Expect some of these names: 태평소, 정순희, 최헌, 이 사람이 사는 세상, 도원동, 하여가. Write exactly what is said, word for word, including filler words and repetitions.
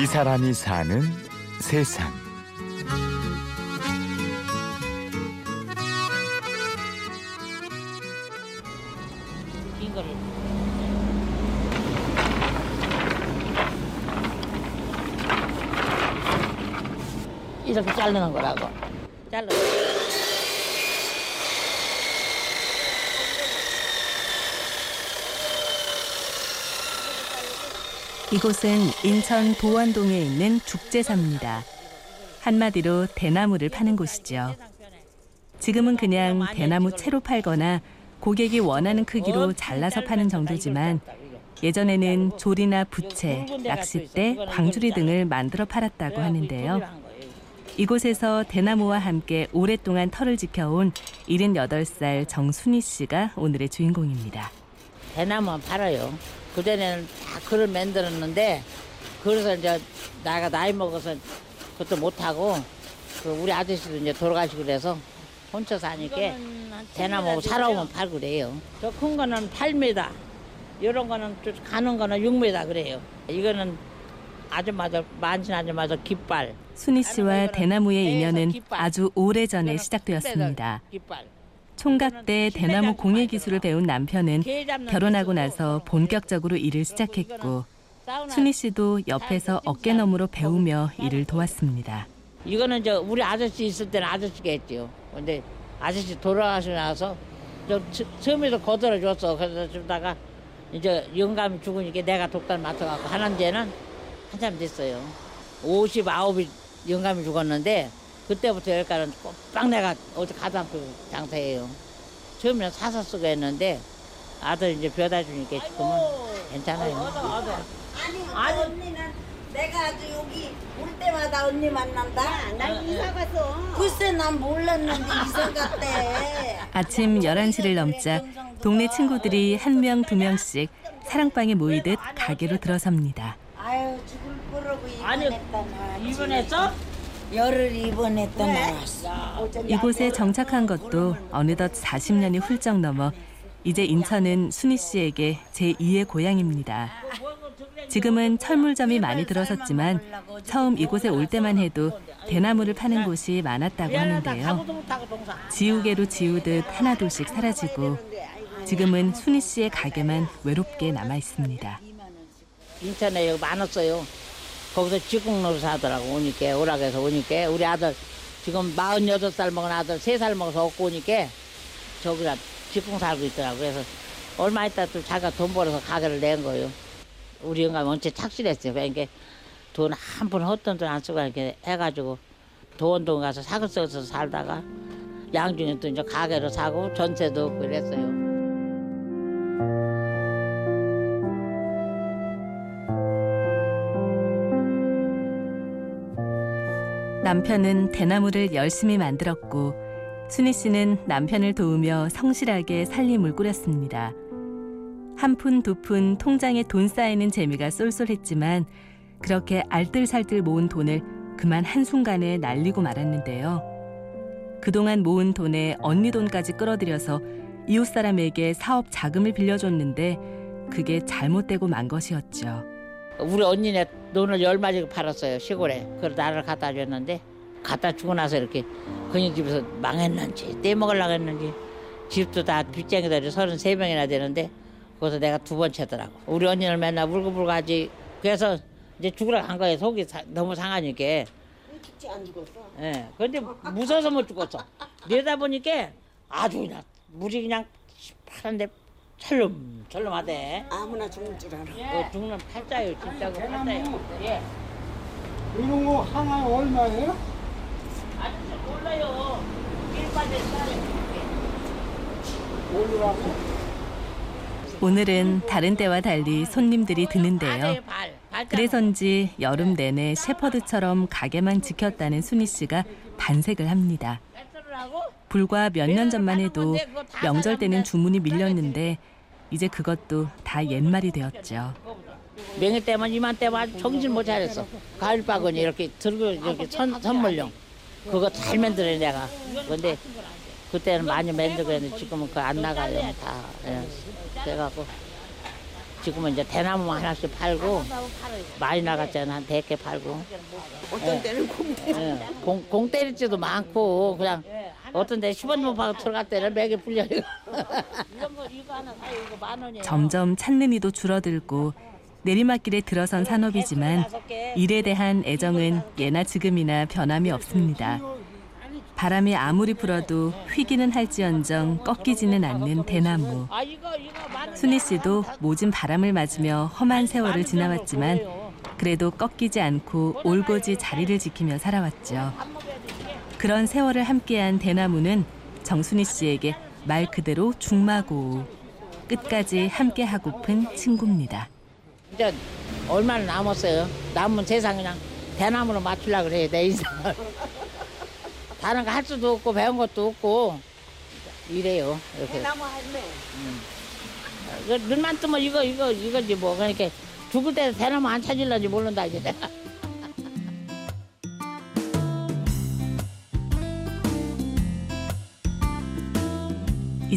이 사람이 사는 세상. 긴 거를. 이렇게 자르는 거라고. 자르. 이곳은 인천 도원동에 있는 죽제사입니다. 한마디로 대나무를 파는 곳이죠. 지금은 그냥 대나무 채로 팔거나 고객이 원하는 크기로 잘라서 파는 정도지만 예전에는 조리나 부채, 낚싯대, 광주리 등을 만들어 팔았다고 하는데요. 이곳에서 대나무와 함께 오랫동안 털을 지켜온 일흔여덟 살 정순희 씨가 오늘의 주인공입니다. 대나무만 팔아요. 그전에는 다 글을 만들었는데, 그래서 이제 나가 나이 먹어서 그것도 못하고, 그 우리 아저씨도 이제 돌아가시고 그래서 혼자 사니까 대나무 살아오면 팔고 그래요. 저 큰 거는 팔 미터, 이런 거는 가는 거는 육 미터 그래요. 이거는 아줌마들, 만신 아줌마들 깃발. 순희 씨와 대나무의 인연은 아주 오래전에 시작되었습니다. 깃발. 총각 때 대나무 공예 기술을 배운 남편은 결혼하고 나서 본격적으로 일을 시작했고 순희 씨도 옆에서 어깨너머로 배우며 일을 도왔습니다. 이거는 저 우리 아저씨 있을 때는 아저씨가 했죠. 근데 아저씨 돌아가시고 나서 저 처음에도 거들어 줬어. 그래서 주다가 이제 영감이 죽으니까 내가 독단 맡아갖고 하는 데는 한참 됐어요. 오십구이 영감이 죽었는데. 그때부터 열가는 꼭 내가 어디 가도 않고 장사해요. 처음에는 사서 쓰고 했는데 아들 이제 벼다 주니까 지금은 괜찮아요. 아이고, 아이고. 아니, 아니 언니는 내가 아주 여기 올 때마다 언니 만난다. 아, 난 이사 가서. 글쎄 난 몰랐는데 이사 갔대. 아침 열한 시를 넘자 동네 친구들이 한 명, 두 명씩 사랑방에 모이듯 가게로 들어섭니다. 아유 죽을 뻔하고 입원했다. 입원했어? 열흘 입원했던 날. 이곳에 정착한 것도 어느덧 사십 년이 훌쩍 넘어 이제 인천은 순희 씨에게 제이의 고향입니다. 지금은 철물점이 많이 들어섰지만 처음 이곳에 올 때만 해도 대나무를 파는 곳이 많았다고 하는데요. 지우개로 지우듯 하나둘씩 사라지고 지금은 순희 씨의 가게만 외롭게 남아 있습니다. 인천에 여기 많았어요. 거기서 직공로를 사더라고. 오니까 오락에서 오니까 우리 아들 지금 마흔여덟 살 먹은 아들 세 살 먹어서 얻고 오니까 저기다 직공 살고 있더라고. 그래서 얼마 있다 또 자기가 돈 벌어서 가게를 낸 거예요. 우리 영감이 원체 착실했어요. 그러니까 돈 한 푼 헛돈 돈 안 쓰고 이렇게 해가지고 도원동 가서 사글 써서 살다가 양준이 또 이제 가게로 사고 전세도 없고 그랬어요. 남편은 대나무를 열심히 만들었고 순희 씨는 남편을 도우며 성실하게 살림을 꾸렸습니다. 한 푼 두 푼 통장에 돈 쌓이는 재미가 쏠쏠했지만 그렇게 알뜰살뜰 모은 돈을 그만 한순간에 날리고 말았는데요. 그동안 모은 돈에 언니 돈까지 끌어들여서 이웃 사람에게 사업 자금을 빌려줬는데 그게 잘못되고 만 것이었죠. 우리 언니네 돈을 열 마리 팔았어요. 시골에. 그걸 나를 갖다 줬는데 갖다 주고 나서 이렇게 그냥 집에서 망했는지 떼먹으려고 했는지 집도 다 빚쟁이들이 서른세 명이나 되는데 거기서 내가 두 번 채더라고. 우리 언니는 맨날 울고불고 하지. 그래서 이제 죽으러 간 거예요. 속이 사, 너무 상하니까. 왜 죽지 안 죽었어? 예. 근데 무서워서 못 죽었어. 내다보니까 아주 그냥 물이 그냥 파란데 철름, 철름하대. 아무나 죽는 줄 알아. 예. 죽는 팔자예요, 진짜로 팔자예요. 예. 이런 거 하나 얼마예요? 아저씨 몰라요. 일반에 따라요. 모르라고. 오늘은 다른 때와 달리 손님들이 드는데요. 그래서인지 여름 내내 셰퍼드처럼 가게만 지켰다는 순희 씨가 반색을 합니다. 불과 몇 년 전만 해도 명절 때는 주문이 밀렸는데 이제 그것도 다 옛말이 되었죠. 명예 때만 이만 때만 정신 못 차렸어. 가을 바구니 이렇게 들고 이렇게 선, 선물용 그거 잘 만들어요 내가. 근데 그때는 많이 만들고 했는데 지금은 그거 안 나가요 다. 그래갖고 지금은 이제 대나무 하나씩 팔고 많이 나갔잖아. 한 백 개 팔고. 어떤 때는 공 때리고. 공 때릴 때도 많고 그냥 어떤 데 십 원만 받고 들어갈 때는 맥이 풀려요. 점점 찾는 이도 줄어들고 내리막길에 들어선 산업이지만 일에 대한 애정은 예나 지금이나 변함이 없습니다. 바람이 아무리 불어도 휘기는 할지언정 꺾이지는 않는 대나무. 순희 씨도 모진 바람을 맞으며 험한 세월을 지나왔지만 그래도 꺾이지 않고 올곧이 자리를 지키며 살아왔죠. 그런 세월을 함께한 대나무는 정순희 씨에게 말 그대로 중마고우, 끝까지 함께하고픈 친구입니다. 이제 얼마나 남았어요? 남은 세상 그냥 대나무로 맞추려고 그래요, 내 인생을. 다른 거 할 수도 없고 배운 것도 없고 이래요. 이렇게. 대나무 할매. 응. 눈만 뜨면 이거 이거 이거지 뭐. 그러니까 죽을 때 대나무 안 찾을런지 모른다 이제 내가. 이